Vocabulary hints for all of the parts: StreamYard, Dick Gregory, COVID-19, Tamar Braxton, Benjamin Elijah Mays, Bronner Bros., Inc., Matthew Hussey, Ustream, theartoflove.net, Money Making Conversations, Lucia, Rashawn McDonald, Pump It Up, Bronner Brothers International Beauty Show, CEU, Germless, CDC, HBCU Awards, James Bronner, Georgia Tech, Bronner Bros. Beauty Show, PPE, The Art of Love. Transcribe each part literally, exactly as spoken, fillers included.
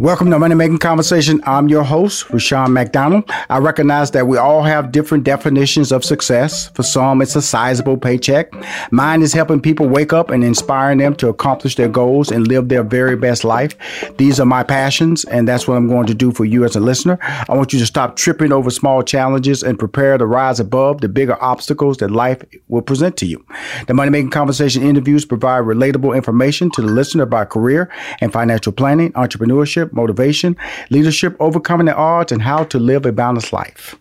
Welcome to Money Making Conversation. I'm your host, Rashawn McDonald. I recognize that we all have different definitions of success. For some, it's a sizable paycheck. Mine is helping people wake up and inspiring them to accomplish their goals and live their very best life. These are my passions, and that's what I'm going to do for you as a listener. I want you to stop tripping over small challenges and prepare to rise above the bigger obstacles that life will present to you. The Money Making Conversation interviews provide relatable information to the listener about career and financial planning, entrepreneurship, motivation, leadership, overcoming the odds, and how to live a balanced life.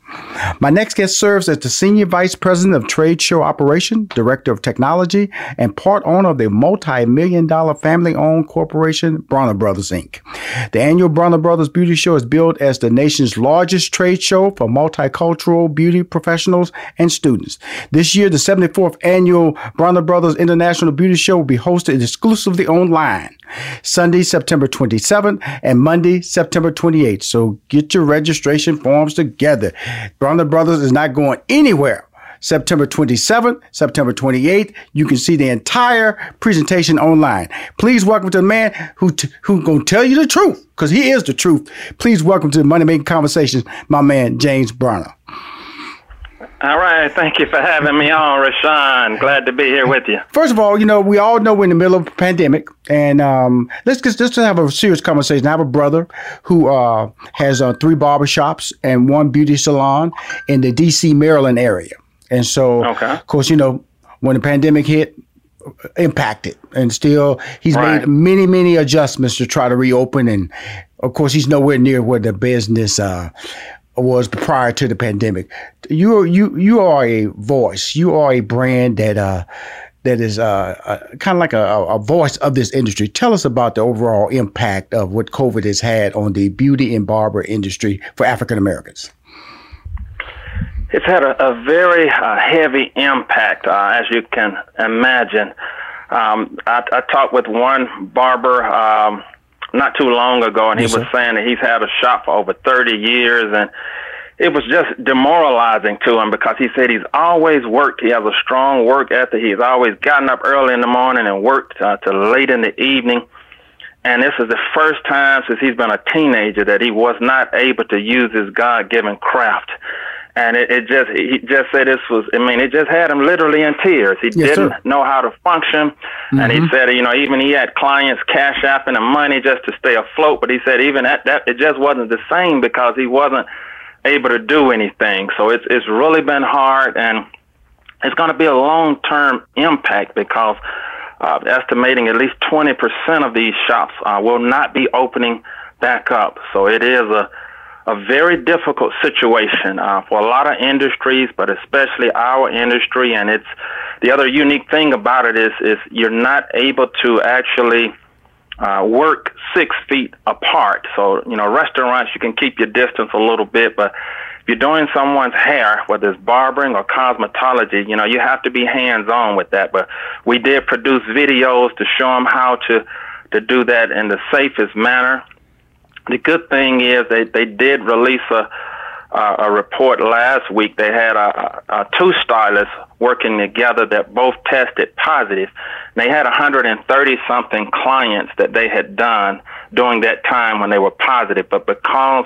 My next guest serves as the Senior Vice President of Trade Show Operation, Director of Technology, and part owner of the multi-million dollar family-owned corporation, Bronner Brothers, Incorporated. The annual Bronner Brothers Beauty Show is billed as the nation's largest trade show for multicultural beauty professionals and students. This year, the seventy-fourth annual Bronner Brothers International Beauty Show will be hosted exclusively online, Sunday, September twenty-seventh, and Monday, September twenty-eighth. So get your registration forms together. Bronner Brothers is not going anywhere. September twenty-seventh, September twenty-eighth, you can see the entire presentation online. Please welcome to the man who t- who gonna tell you the truth, because he is the truth. Please welcome to the Money Making Conversations, my man, James Bronner. All right. Thank you for having me on, Rashawn. Glad to be here with you. First of all, you know, we all know we're in the middle of a pandemic, and um, let's just let's have a serious conversation. I have a brother who uh, has uh, three barbershops and one beauty salon in the D C, Maryland area. And so, okay. Of course, you know, when the pandemic hit, impacted, and still he's right. made many, many adjustments to try to reopen. And of course, he's nowhere near where the business uh was prior to the pandemic. You you you are a voice. You are a brand that uh that is uh, uh kind of like a, a voice of this industry. Tell us about the overall impact of what COVID has had on the beauty and barber industry for African Americans. It's had a, a very uh, heavy impact, uh, as you can imagine. Um, I, I talked with one barber um, not too long ago, and yes, he was sir. saying that he's had a shop for over thirty years, and it was just demoralizing to him because he said he's always worked. He has a strong work ethic. He's always gotten up early in the morning and worked uh, till late in the evening. And this is the first time since he's been a teenager that he was not able to use his God-given craft. And it, it just, he just said this was, I mean, it just had him literally in tears. He yes, didn't sir. know how to function. Mm-hmm. And he said, you know, even he had clients cash apping the money just to stay afloat. But he said even at that, it just wasn't the same because he wasn't able to do anything. So it's, it's really been hard. And it's going to be a long-term impact because uh, estimating at least twenty percent of these shops uh, will not be opening back up. So it is a, a very difficult situation uh, for a lot of industries, but especially our industry. And it's the other unique thing about it is is you're not able to actually uh, work six feet apart. So, you know, restaurants, you can keep your distance a little bit, but if you're doing someone's hair, whether it's barbering or cosmetology, you know, you have to be hands-on with that. But we did produce videos to show them how to, to do that in the safest manner. The good thing is they, they did release a uh, a report last week. They had a, a two stylists working together that both tested positive. And they had one hundred thirty something clients that they had done during that time when they were positive. But because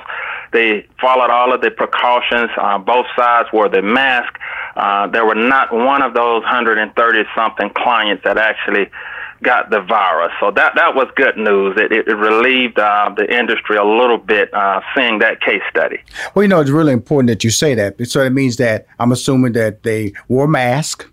they followed all of the precautions, uh, both sides wore the mask, uh, there were not one of those one hundred thirty something clients that actually got the virus. So that that was good news. It, it, it relieved uh, the industry a little bit uh, seeing that case study. Well, you know, it's really important that you say that. So it means that I'm assuming that they wore masks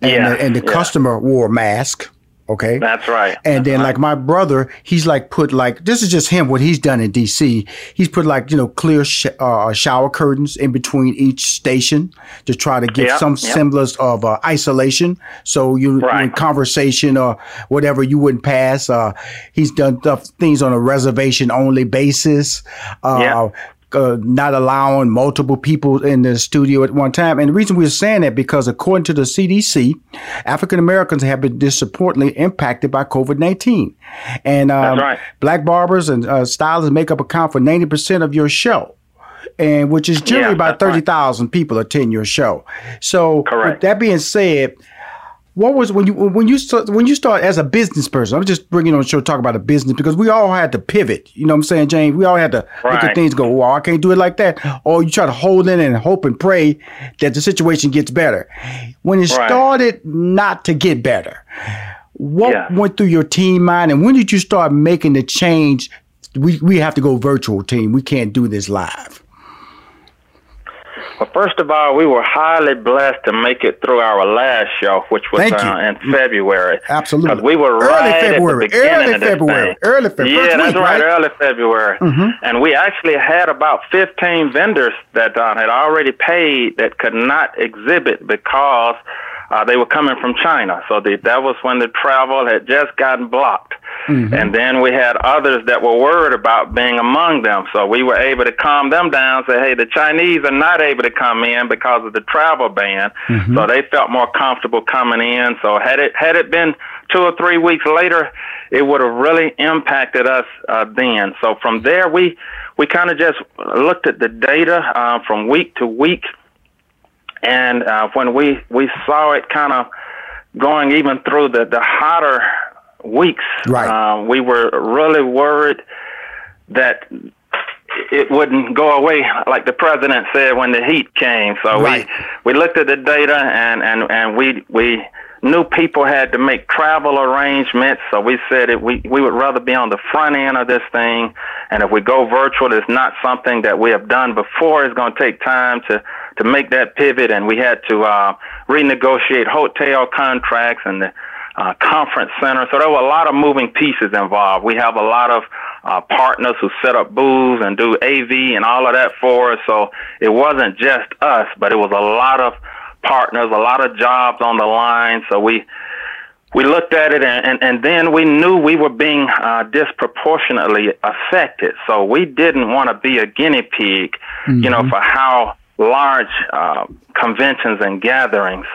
and yeah. the, and the yeah. customer wore a mask. Okay. That's right. And That's then right. like my brother, he's like put like, this is just him, what he's done in D C. He's put like, you know, clear sh- uh, shower curtains in between each station to try to give yep, some yep. semblance of uh, isolation. So you, right. in conversation or whatever, you wouldn't pass. Uh, he's done th- things on a reservation only basis. Uh, yep. Uh, not allowing multiple people in the studio at one time. And the reason we're saying that because according to the C D C, African Americans have been disproportionately impacted by COVID nineteen. And um, right. black barbers and uh, stylists makeup account for ninety percent of your show, and which is generally yeah, about thirty thousand right. people attend your show. So Correct. With that being said, What was when you when you when you start as a business person? I'm just bringing on the show to talk about a business because we all had to pivot. You know what I'm saying, James? We all had to right. look at things and go, "Well, I can't do it like that." Or you try to hold in and hope and pray that the situation gets better. When it right. started not to get better, what yeah. went through your team mind, and when did you start making the change? We we have to go virtual, team. We can't do this live. Well, first of all, we were highly blessed to make it through our last show, which was uh, in February. Absolutely. Because we were right early February, at the beginning early of this February, thing. Early February. Yeah, that's week, right, right, early February. Mm-hmm. And we actually had about fifteen vendors that uh, had already paid that could not exhibit because uh, they were coming from China. So the, that was when the travel had just gotten blocked. Mm-hmm. And then we had others that were worried about being among them. So we were able to calm them down and say, hey, the Chinese are not able to come in because of the travel ban. Mm-hmm. So they felt more comfortable coming in. So had it had it been two or three weeks later, it would have really impacted us uh, then. So from there, we, we kind of just looked at the data uh, from week to week. And uh, when we, we saw it kind of going even through the, the hotter weeks, right. uh, we were really worried that it wouldn't go away like the president said when the heat came. So right. we, we looked at the data and, and, and we we knew people had to make travel arrangements. So we said it, we, we would rather be on the front end of this thing. And if we go virtual, it's not something that we have done before. It's going to take time to to make that pivot. And we had to uh, renegotiate hotel contracts and the Uh, conference center. So there were a lot of moving pieces involved. We have a lot of uh, partners who set up booths and do A V and all of that for us. So it wasn't just us, but it was a lot of partners, a lot of jobs on the line. So we we looked at it, and, and, and then we knew we were being uh, disproportionately affected. So we didn't want to be a guinea pig, mm-hmm. you know, for how large uh, conventions and gatherings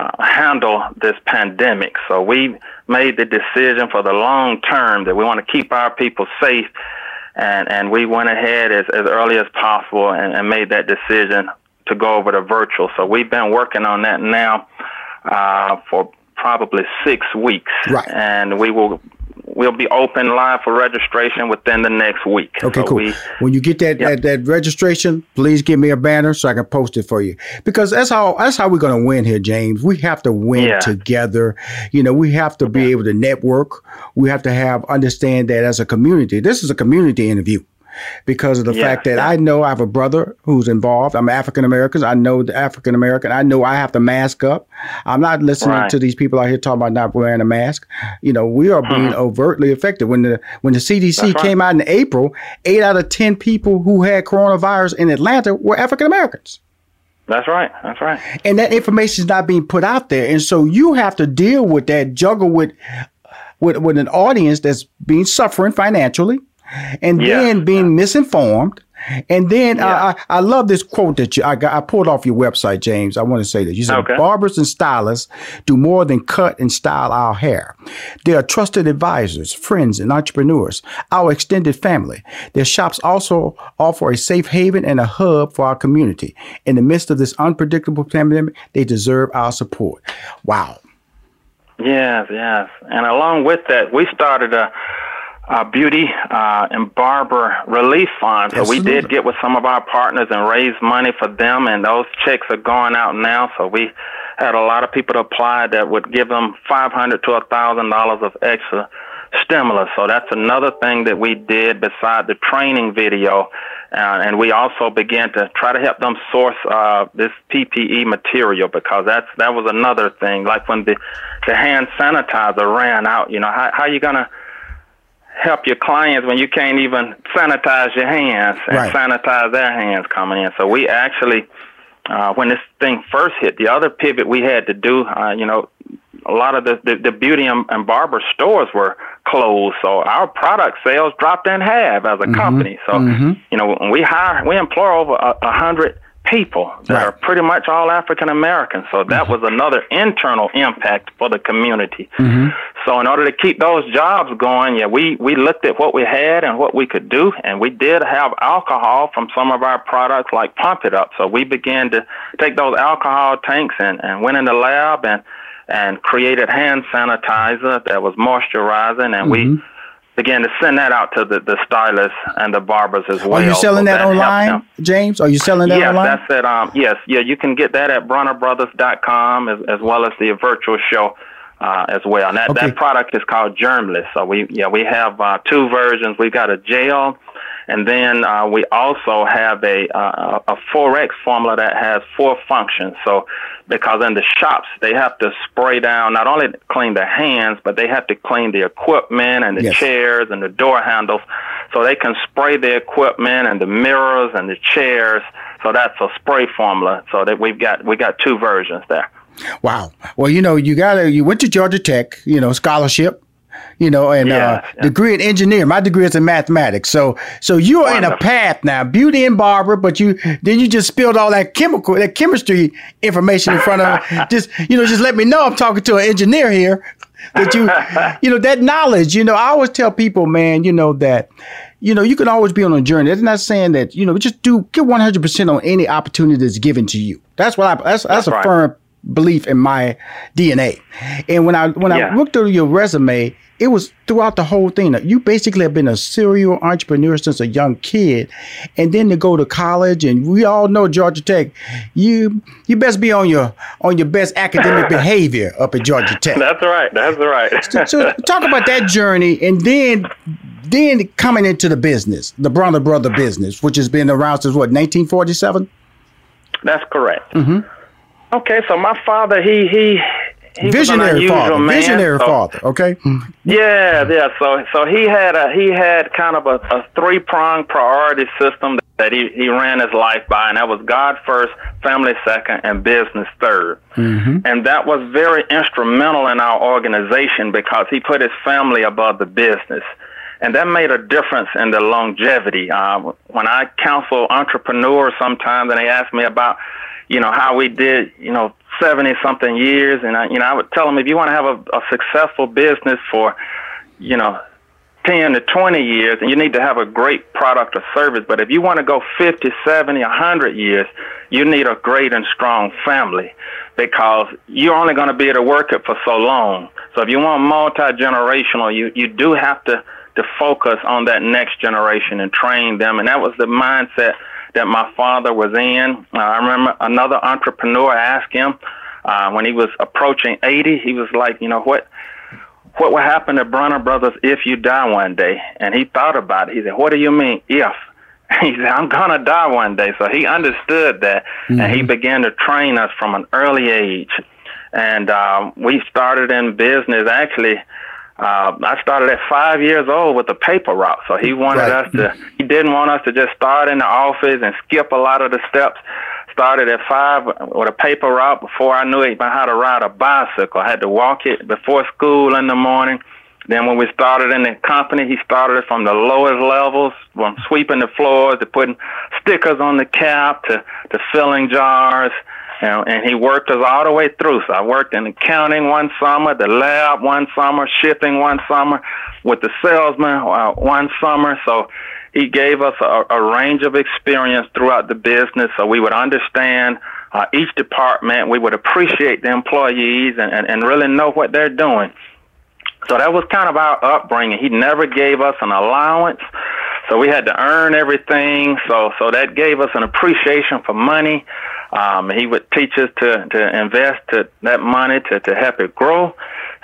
Uh, handle this pandemic. So we made the decision for the long term that we want to keep our people safe, and, and we went ahead as, as early as possible and, and made that decision to go over to virtual. So we've been working on that now uh, for probably six weeks, right. and we will we'll be open live for registration within the next week. Okay, so cool. We, when you get that, yep. that that registration, please give me a banner so I can post it for you. Because that's how that's how we're going to win here, James. We have to win yeah. together. You know, we have to okay. be able to network. We have to have understand that as a community. This is a community interview. Because of the yeah, fact that yeah. I know I have a brother who's involved. I'm African-American. I know the African-American. I know I have to mask up. I'm not listening right. to these people out here talking about not wearing a mask. You know, we are being uh-huh. overtly affected. When the when the C D C That's came right. out in April, eight out of ten people who had coronavirus in Atlanta were African-Americans. That's right. That's right. And that information is not being put out there. And so you have to deal with that, juggle with with, with an audience that's being suffering financially. And yeah. then being misinformed. And then yeah. I, I love this quote that you I, got, I pulled off your website, James. I want to say this. You said, okay. barbers and stylists do more than cut and style our hair. They are trusted advisors, friends, and entrepreneurs, our extended family. Their shops also offer a safe haven and a hub for our community. In the midst of this unpredictable pandemic, they deserve our support. Wow. Yes, yes. And along with that, we started a Uh, beauty uh, and barber relief fund. So Absolutely. we did get with some of our partners and raise money for them, and those checks are going out now. So we had a lot of people to apply that would give them five hundred dollars to one thousand dollars of extra stimulus. So that's another thing that we did beside the training video. Uh, and we also began to try to help them source uh, this P P E material, because that's that was another thing. Like when the, the hand sanitizer ran out, you know, how, how are you going to help your clients when you can't even sanitize your hands and right. sanitize their hands coming in? So we actually, uh, when this thing first hit, the other pivot we had to do, uh, you know, a lot of the, the, the beauty and, and barber stores were closed. So our product sales dropped in half as a mm-hmm. company. So, mm-hmm. you know, when we hire, we employ over a, a hundred people that right. are pretty much all African American. So that mm-hmm. was another internal impact for the community. Mm-hmm. So in order to keep those jobs going, yeah, we, we looked at what we had and what we could do, and we did have alcohol from some of our products like Pump It Up. So we began to take those alcohol tanks and, and went in the lab and and created hand sanitizer that was moisturizing, and mm-hmm. we began to send that out to the, the stylists and the barbers as well. Are you selling so that, that online, James? Are you selling that yes, online? Yes, that's it. Um, yes, yeah, you can get that at Bronner Brothers dot com as, as well as the virtual show uh, as well. And that, okay. that product is called Germless. So we yeah we have uh, two versions. We've got a gel. And then uh, we also have a uh, a four X formula that has four functions. So, because in the shops, they have to spray down, not only clean their hands, but they have to clean the equipment and the yes. chairs and the door handles. So they can spray the equipment and the mirrors and the chairs. So that's a spray formula. So that we've got we got two versions there. Wow. Well, you know, you got you went to Georgia Tech, you know, scholarship. You know, and yeah, uh, yeah. degree in engineer. My degree is in mathematics. So, so you're Wonderful. in a path now, beauty and barber. But you then you just spilled all that chemical, that chemistry information in front of just you know just let me know I'm talking to an engineer here. That you you know that knowledge. You know, I always tell people, man, you know that. You know, you can always be on a journey. It's not saying that you know just do get one hundred percent on any opportunity that's given to you. That's what I. That's that's, that's a right. firm belief in my D N A. And when I when yeah. I looked through your resume, it was throughout the whole thing. You basically have been a serial entrepreneur since a young kid, and then to go to college, and we all know Georgia Tech. You you best be on your on your best academic behavior up at Georgia Tech. That's right. That's right. so, so talk about that journey, and then then coming into the business, the Bronner Brother business, which has been around since what nineteen forty-seven. That's correct. Mm-hmm. Okay, so my father, he he. He visionary father, man. visionary so, father. Okay. Yeah, yeah. So, so he had a he had kind of a, a three pronged priority system that, that he he ran his life by, and that was God first, family second, and business third. Mm-hmm. And that was very instrumental in our organization because he put his family above the business, and that made a difference in the longevity. Uh, when I counsel entrepreneurs sometimes, and they ask me about, you know, how we did, you know. seventy something years, and I, you know, I would tell them if you want to have a, a successful business for, you know, ten to twenty years, and you need to have a great product or service. But if you want to go fifty, seventy, a hundred years, you need a great and strong family because you're only going to be able to work it for so long. So if you want multi-generational, you, you do have to, to focus on that next generation and train them. And that was the mindset that my father was in. Uh, I remember another entrepreneur asked him uh, when he was approaching eighty, he was like, you know, what what will happen to Bronner Brothers if you die one day? And he thought about it. He said, what do you mean if? He said, I'm going to die one day. So he understood that, mm-hmm. and he began to train us from an early age. And uh, we started in business, actually, Uh, I started at five years old with a paper route. So he wanted right. us to, he didn't want us to just start in the office and skip a lot of the steps. Started at five with a paper route. Before I knew even how to ride a bicycle, I had to walk it before school in the morning. Then when we started in the company, he started from the lowest levels, from sweeping the floors to putting stickers on the cap to, to filling jars. And, and he worked us all the way through. So I worked in accounting one summer, the lab one summer, shipping one summer, with the salesman uh, one summer. So he gave us a, a range of experience throughout the business so we would understand uh, each department. We would appreciate the employees and, and, and really know what they're doing. So that was kind of our upbringing. He never gave us an allowance, so we had to earn everything. So so that gave us an appreciation for money. Um, he would teach us to, to invest to that money to, to help it grow.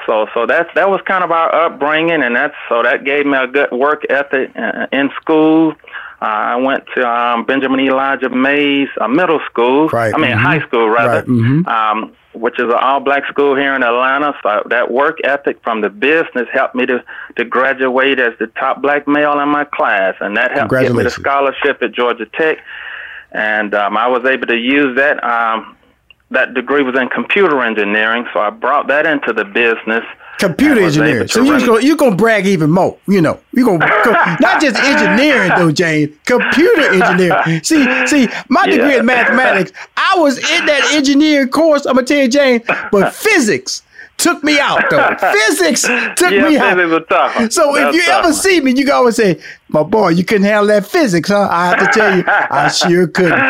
So so that that was kind of our upbringing, and that's so that gave me a good work ethic in school. Uh, I went to um, Benjamin Elijah Mays uh, middle school. Right. I mean mm-hmm. high school rather. Right. Mm-hmm. Um, which is an all-black school here in Atlanta. So that work ethic from the business helped me to, to graduate as the top black male in my class. And that helped get me the scholarship at Georgia Tech. And um, I was able to use that. Um, that degree was in computer engineering, so I brought that into the business. Computer engineering. So you're going you're gonna brag even more, you know. You're going to not just engineering, though, James. Computer engineering. See, see, my degree yeah. in mathematics, I was in that engineering course, I'm going to tell you, James, but physics, took me out, though. Physics took yeah, me out. Physics was tough. So that if you ever one. see me, you can always say, my boy, you couldn't handle that physics, huh? I have to tell you, I sure couldn't.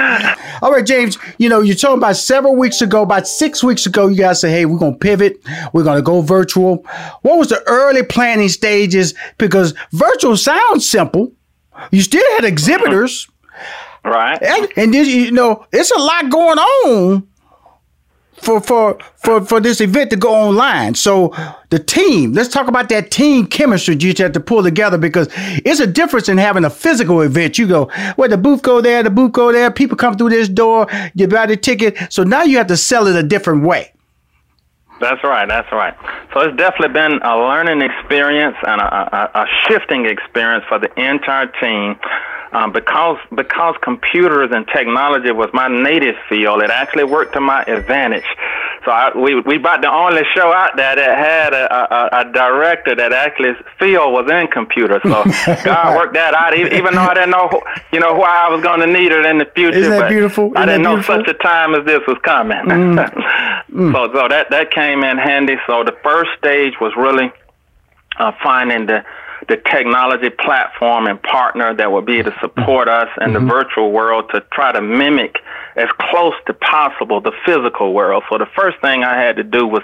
All right, James, you know, you're talking about several weeks ago, about six weeks ago, you guys said, hey, we're going to pivot. We're going to go virtual. What was the early planning stages? Because virtual sounds simple. You still had exhibitors. Right. And, and then, you know, it's a lot going on for, for, for, for this event to go online. So the team, let's talk about that team chemistry you have to pull together, because it's a difference in having a physical event. You go, well, the booth go there, the booth go there, people come through this door, you buy the ticket. So now you have to sell it a different way. That's right. That's right. So it's definitely been a learning experience and a, a, a shifting experience for the entire team. Um, because because computers and technology was my native field, it actually worked to my advantage. So I, we we bought the only show out there that had a, a, a director that actually field was in computers. So God worked that out, even though I didn't know you know why I was going to need it in the future. Isn't that beautiful? Isn't I didn't know such a time as this was coming. Mm. Mm. So so that that came in handy. So the first stage was really uh, finding the. the technology platform and partner that will be to support us in mm-hmm. the virtual world, to try to mimic as close to possible the physical world. So the first thing I had to do was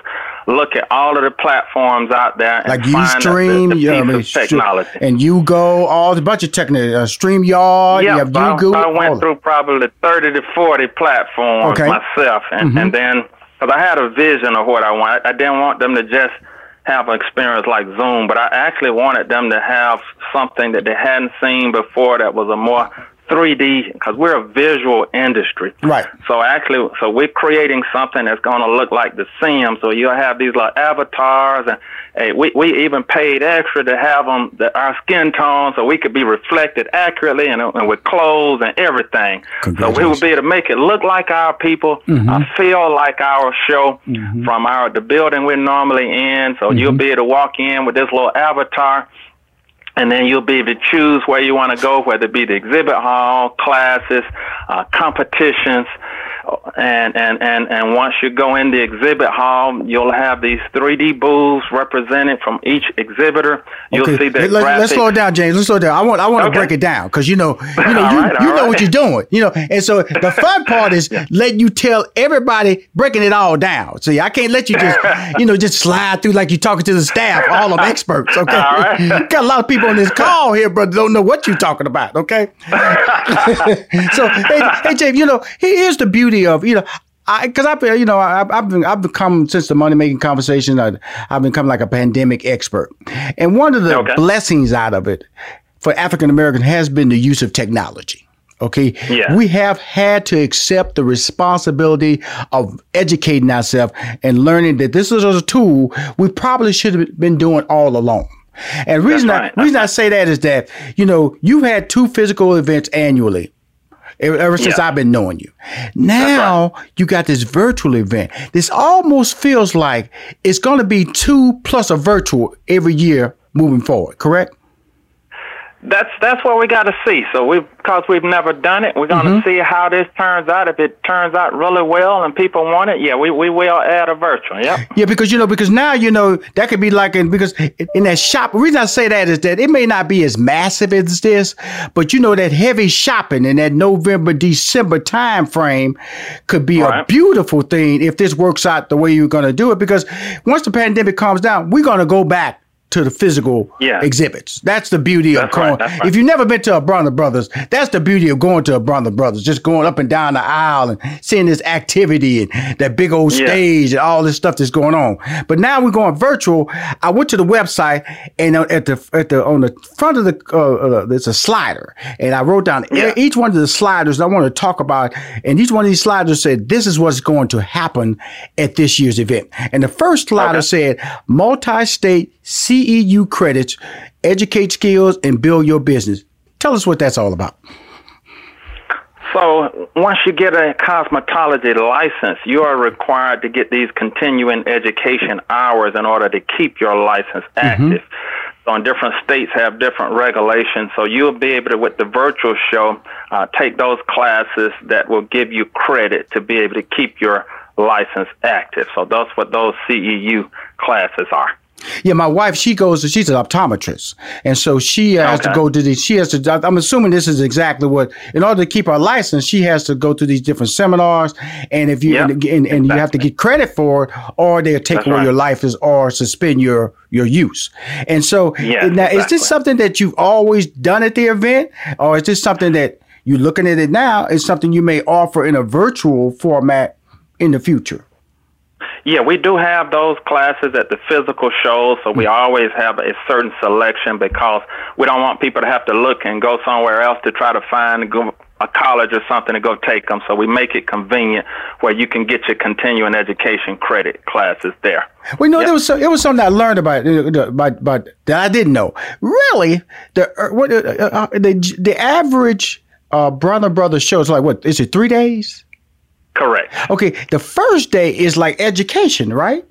look at all of the platforms out there, like and find Ustream, the, the piece yeah, I mean, of technology. And YouGo, all the bunch of technology, uh, StreamYard, yeah, you have YouGo. I, I went through probably thirty to forty platforms okay. myself, and, mm-hmm. and then, because I had a vision of what I wanted. I didn't want them to just have an experience like Zoom, but I actually wanted them to have something that they hadn't seen before that was a more three D, because we're a visual industry. Right. So actually, so we're creating something that's going to look like The Sims. So you'll have these little avatars, and hey, we, we even paid extra to have them, the, our skin tone, so we could be reflected accurately and, and with clothes and everything. So we would be able to make it look like our people, mm-hmm. uh, feel like our show mm-hmm. from our the building we're normally in. So mm-hmm. you'll be able to walk in with this little avatar, and then you'll be able to choose where you want to go, whether it be the exhibit hall, classes, uh, competitions. And, and, and, and once you go in the exhibit hall, you'll have these three D booths represented from each exhibitor. You'll okay. see that. Let, let's slow it down, James. Let's slow it down. I want I want okay. to break it down, because you know you know you, right, you know right. what you're doing. You know, and so the fun part is yeah. letting you tell everybody, breaking it all down. See, I can't let you just you know just slide through like you're talking to the staff, all of experts. Okay, right. Got a lot of people on this call here, brother, don't know what you're talking about. Okay, so hey, hey, James, you know here's the beauty of, you know, I, cause I've been, you know, I, I've been, I've become since the money making conversation, I, I've become like a pandemic expert. And one of the okay. blessings out of it for African Americans has been the use of technology. Okay. Yeah. We have had to accept the responsibility of educating ourselves and learning that this is a tool we probably should have been doing all along. And the reason right. I, reason I say that is that, you know, you've had two physical events annually ever since yeah. I've been knowing you. Now right. you got this virtual event. This almost feels like it's going to be two plus a virtual every year moving forward, correct? That's that's what we got to see. So we, because we've never done it, we're going to mm-hmm. see how this turns out. If it turns out really well and people want it, yeah, we, we will add a virtual. Yeah, yeah, because you know, because now you know that could be like in because in that shop. The reason I say that is that it may not be as massive as this, but you know that heavy shopping in that November December time frame could be right. a beautiful thing if this works out the way you're going to do it. Because once the pandemic calms down, we're going to go back to the physical yeah. exhibits. That's the beauty that's of going. Right, right. If you've never been to a Bronner Brothers, that's the beauty of going to a Bronner Brothers, just going up and down the aisle and seeing this activity and that big old yeah. stage and all this stuff that's going on. But now we're going virtual. I went to the website, and at the at the on the front of the uh, uh, there's a slider, and I wrote down yeah. each one of the sliders I want to talk about, and each one of these sliders said this is what's going to happen at this year's event. And the first slider okay. said multi-state C E U credits, educate skills, and build your business. Tell us what that's all about. So once you get a cosmetology license, you are required to get these continuing education hours in order to keep your license active. Mm-hmm. So in different states have different regulations. So you'll be able to, with the virtual show, uh, take those classes that will give you credit to be able to keep your license active. So that's what those C E U classes are. Yeah, my wife, she goes, she's an optometrist. And so she has okay. to go to these, she has to, I'm assuming this is exactly what, in order to keep her license, she has to go to these different seminars. And if you, yep, and, and, and exactly. you have to get credit for it, or they'll take That's away right. your license or suspend your, your use. And so yeah, now, exactly. is this something that you've always done at the event? Or is this something that you're looking at it now? Is something you may offer in a virtual format in the future? Yeah, we do have those classes at the physical shows, so we always have a certain selection because we don't want people to have to look and go somewhere else to try to find a college or something to go take them. So we make it convenient where you can get your continuing education credit classes there. Well, you know, yep. there was so, it was something I learned about, about, about that I didn't know. Really, the what uh, the the average uh, Bronner Brothers show is like what is it three days? Correct. Okay, the first day is like education, right?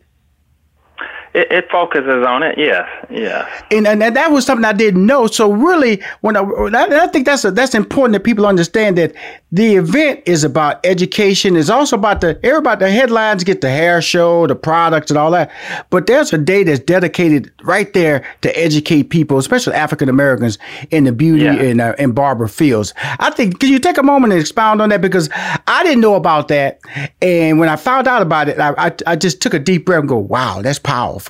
It, it focuses on it, yes, yeah. And, and and that was something I didn't know. So really, when I, I think that's a, that's important that people understand that the event is about education. It's also about the everybody. The headlines get the hair show, the products, and all that. But there's a day that's dedicated right there to educate people, especially African Americans, in the beauty yeah. and uh, and barber fields. I think. Can you take a moment and expound on that, because I didn't know about that, and when I found out about it, I I, I just took a deep breath and go, wow, that's powerful.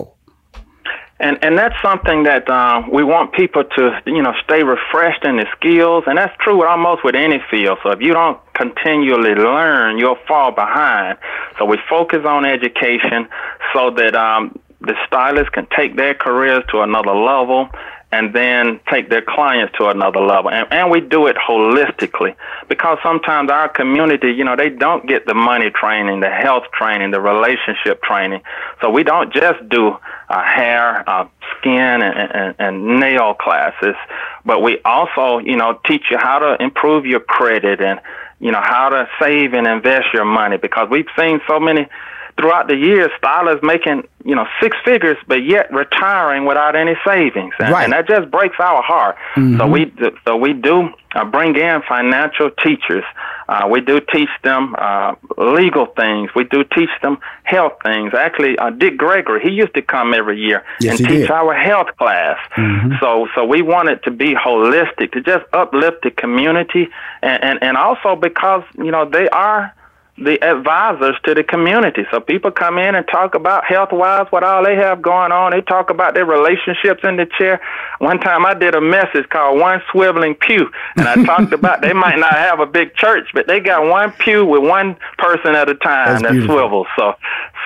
And and that's something that uh, we want people to, you know, stay refreshed in their skills. And that's true almost with any field. So if you don't continually learn, you'll fall behind. So we focus on education so that um, the stylists can take their careers to another level and then take their clients to another level. And, and we do it holistically, because sometimes our community, you know, they don't get the money training, the health training, the relationship training. So we don't just do uh, hair, uh, skin, and, and, and nail classes, but we also, you know, teach you how to improve your credit and, you know, how to save and invest your money, because we've seen so many throughout the years, stylists making, you know, six figures, but yet retiring without any savings. And, right. and that just breaks our heart. Mm-hmm. So we so we do uh, bring in financial teachers. Uh, we do teach them uh, legal things. We do teach them health things. Actually, uh, Dick Gregory, he used to come every year yes, and teach did. our health class. Mm-hmm. So so we want it to be holistic, to just uplift the community. And, and, and also because, you know, they are the advisors to the community. So people come in and talk about health-wise, what all they have going on. They talk about their relationships in the chair. One time I did a message called One Swiveling Pew, and I talked about they might not have a big church, but they got one pew with one person at a time that swivels. So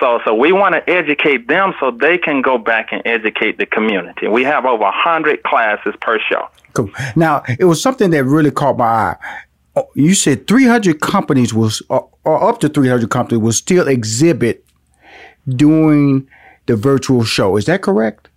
so, so we want to educate them so they can go back and educate the community. We have over one hundred classes per show. Cool. Now, it was something that really caught my eye. You said three hundred companies was, or up to three hundred companies will still exhibit during the virtual show. Is that correct?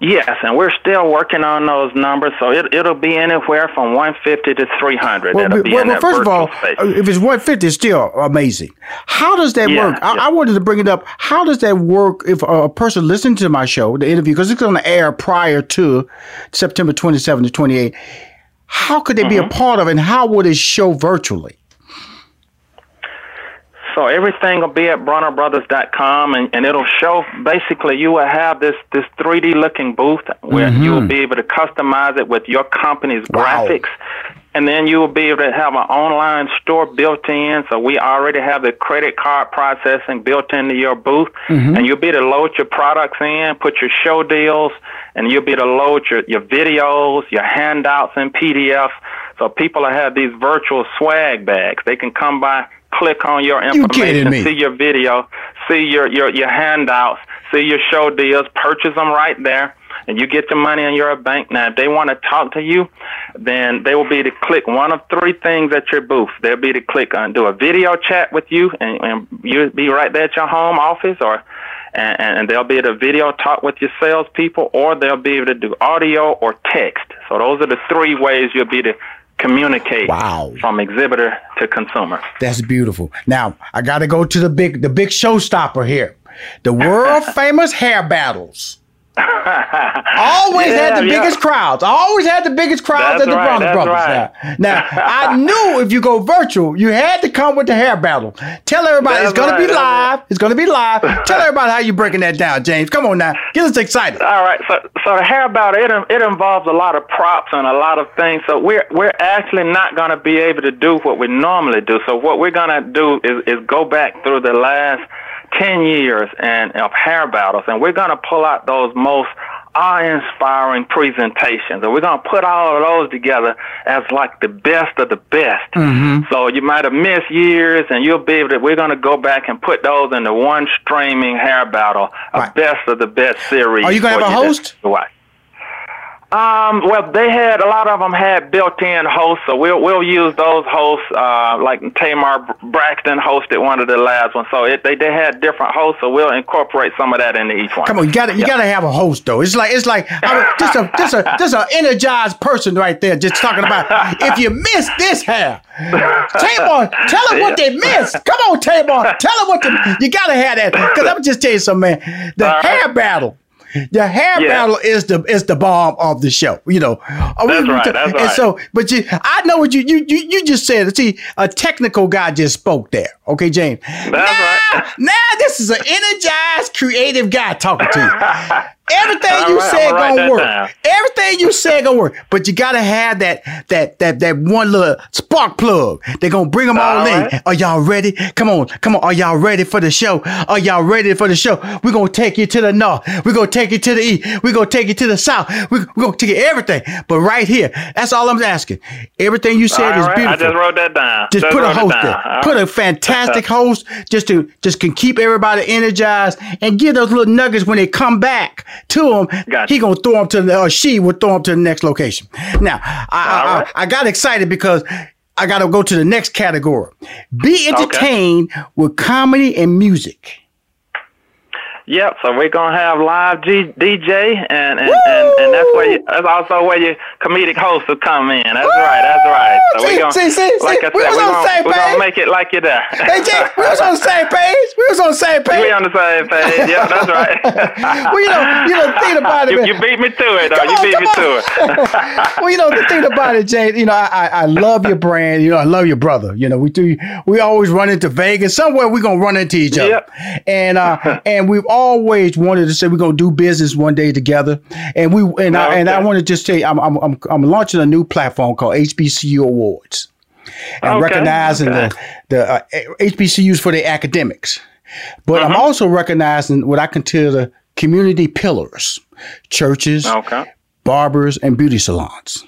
Yes, and we're still working on those numbers, so it, it'll be anywhere from one hundred fifty to three hundred. Well, it'll be well, in well that first of all, space. If it's one hundred fifty, it's still amazing. How does that yeah, work? Yeah. I, I wanted to bring it up. How does that work if a person listening to my show, the interview, because it's on the air prior to September twenty-seventh to twenty-eighth, how could they mm-hmm. be a part of it, and how would it show virtually? So everything will be at Bronner Brothers dot com, and, and it'll show, basically you will have this, this three D looking booth where mm-hmm. you will be able to customize it with your company's wow. graphics. And then you will be able to have an online store built in. So we already have the credit card processing built into your booth. Mm-hmm. And you'll be able to load your products in, put your show deals, and you'll be able to load your, your videos, your handouts, and P D Fs. So people will have these virtual swag bags. They can come by, click on your information, you see your video, see your, your, your handouts, see your show deals, purchase them right there. And you get the money and you're a bank. Now, if they want to talk to you, then they will be to click one of three things at your booth. They'll be to click on, do a video chat with you, and, and you'll be right there at your home office, or and, and they'll be able to video talk with your salespeople, or they'll be able to do audio or text. So those are the three ways you'll be to communicate wow. from exhibitor to consumer. That's beautiful. Now, I got to go to the big, the big showstopper here, the world famous hair battles. always yeah, had the yeah. biggest crowds. I always had the biggest crowds that's at the right, Bronner Brothers. Right. Now, now I knew if you go virtual, you had to come with the hair battle. Tell everybody that's it's going right, to be live. Right. It's going to be live. Tell everybody how you're breaking that down, James. Come on now. Get us excited. All right. So, so the hair battle, it, it involves a lot of props and a lot of things. So we're, we're actually not going to be able to do what we normally do. So what we're going to do is, is go back through the last ten years and of hair battles, and we're going to pull out those most awe-inspiring presentations, and we're going to put all of those together as like the best of the best. Mm-hmm. So you might have missed years, and you'll be able to, we're going to go back and put those into one streaming hair battle, a right. best of the best series. Are you going to have a host? What? Um, well, they had, a lot of them had built-in hosts, so we'll, we'll use those hosts, uh, like Tamar Braxton hosted one of the last ones, so it, they, they had different hosts, so we'll incorporate some of that into each one. Come on, you gotta, you yeah. gotta have a host, though. It's like, it's like, I mean, just a, just a, just an energized person right there just talking about, if you miss this hair, Tamar, tell them what they missed. Come on, Tamar, tell them what they, you gotta have that, because let me just tell you something, man, the uh, hair battle. The hair yeah. battle is the is the bomb of the show, you know. That's we, right. That's and right. so, but you, I know what you you you you just said. See, a technical guy just spoke there. Okay, James. That's now, right. Now this is an energized, creative guy talking to you. Everything all you right, said gonna work. Down. Everything you said gonna work. But you gotta have that that that that one little spark plug. They're gonna bring them all, all in. Right. Are y'all ready? Come on, come on. Are y'all ready for the show? Are y'all ready for the show? We're gonna take you to the north. We're gonna take you to the east. We're gonna take you to the south. We're, we're gonna take you everything. But right here, that's all I'm asking. Everything you said all is right. beautiful. I just wrote that down. Just, just put a host there. All put right. a fantastic host just to just can keep everybody energized and give those little nuggets when they come back to him. Gotcha. He gonna throw him to the, or she will throw him to the next location. Now, I, right. I, I got excited because I gotta go to the next category. Be entertained okay. with comedy and music. Yep, so we're gonna have live G- D J, and and, and and that's where you, that's also where your comedic hosts will come in. That's Woo! right, that's right. So see, we're gonna, see, see, like see. I said, we was we're, on gonna, same we're page. gonna make it like you're there. Hey, Jay, we was on the same page. We was on the same page. We on the same page. Yep, that's right. Well, you know, you know, the thing about it, man. You, you beat me to it, though. Come you on, beat me on. to it. Well, you know, the thing about it, Jay. You know, I, I I love your brand. You know, I love your brother. You know, we do. We always run into Vegas. Somewhere we're gonna run into each other. Yep. And uh, and we've always wanted to say we're gonna do business one day together, and we and okay. I and I want to just tell you, I'm I'm I'm I'm launching a new platform called H B C U Awards, and okay. recognizing okay. the the uh, H B C Us for their academics, but uh-huh. I'm also recognizing what I consider the community pillars: churches, okay. barbers, and beauty salons.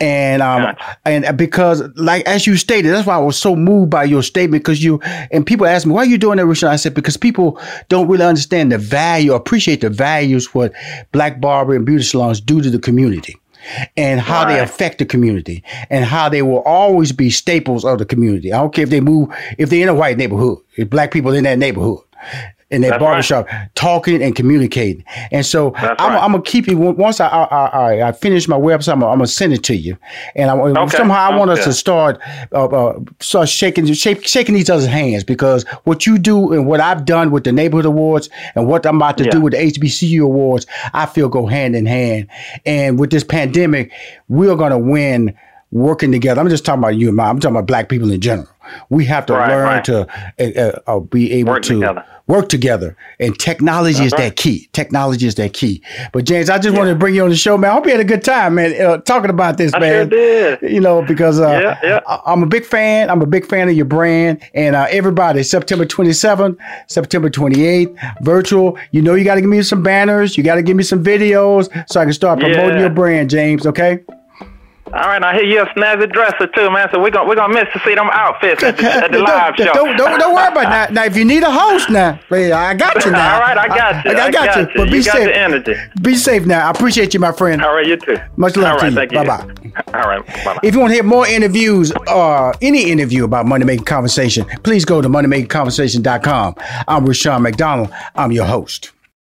And um gotcha. and because, like, as you stated, that's why I was so moved by your statement, because you and people asked me, why are you doing that, Rashawn? I said, because people don't really understand the value, appreciate the values what black barber and beauty salons do to the community, and how right. they affect the community, and how they will always be staples of the community. I don't care if they move, if they're in a white neighborhood, if black people in that neighborhood, in their that's barbershop, right. talking and communicating. And so I'm, right. I'm going to keep you, once I I, I, I finish my website, I'm going to send it to you. And I, okay. somehow I want okay. us to start uh, uh, start shaking shake, shaking each other's hands, because what you do and what I've done with the Neighborhood Awards and what I'm about to yeah. do with the H B C U Awards, I feel go hand in hand. And with this pandemic, we're going to win working together. I'm just talking about you and mine. I'm talking about black people in general. We have to right, learn right. to uh, uh, be able work to together. work together. And technology That's is right. that key. Technology is that key. But James, I just yeah. wanted to bring you on the show, man. I hope you had a good time, man, uh, talking about this, I man. Sure did. You know, because uh, yeah, yeah. I- I'm a big fan. I'm a big fan of your brand. And uh, everybody, September twenty-seventh, September twenty-eighth, virtual. You know, you got to give me some banners. You got to give me some videos so I can start promoting yeah. your brand, James. Okay. All right, I hear you a snazzy dresser too, man. So we're gonna we're gonna miss to see them outfits at the, at the live show. Don't, don't don't worry about that. Now, if you need a host, now I got you. Now, all right, I got you. I, I, I got, got you. you. But be you safe. Got the energy. Be safe now. I appreciate you, my friend. All right, you too. Much love all to right, you. Bye bye. All right, bye bye. If you want to hear more interviews or uh, any interview about Money Making Conversation, please go to money making conversation dot com. I'm Rashawn McDonald. I'm your host.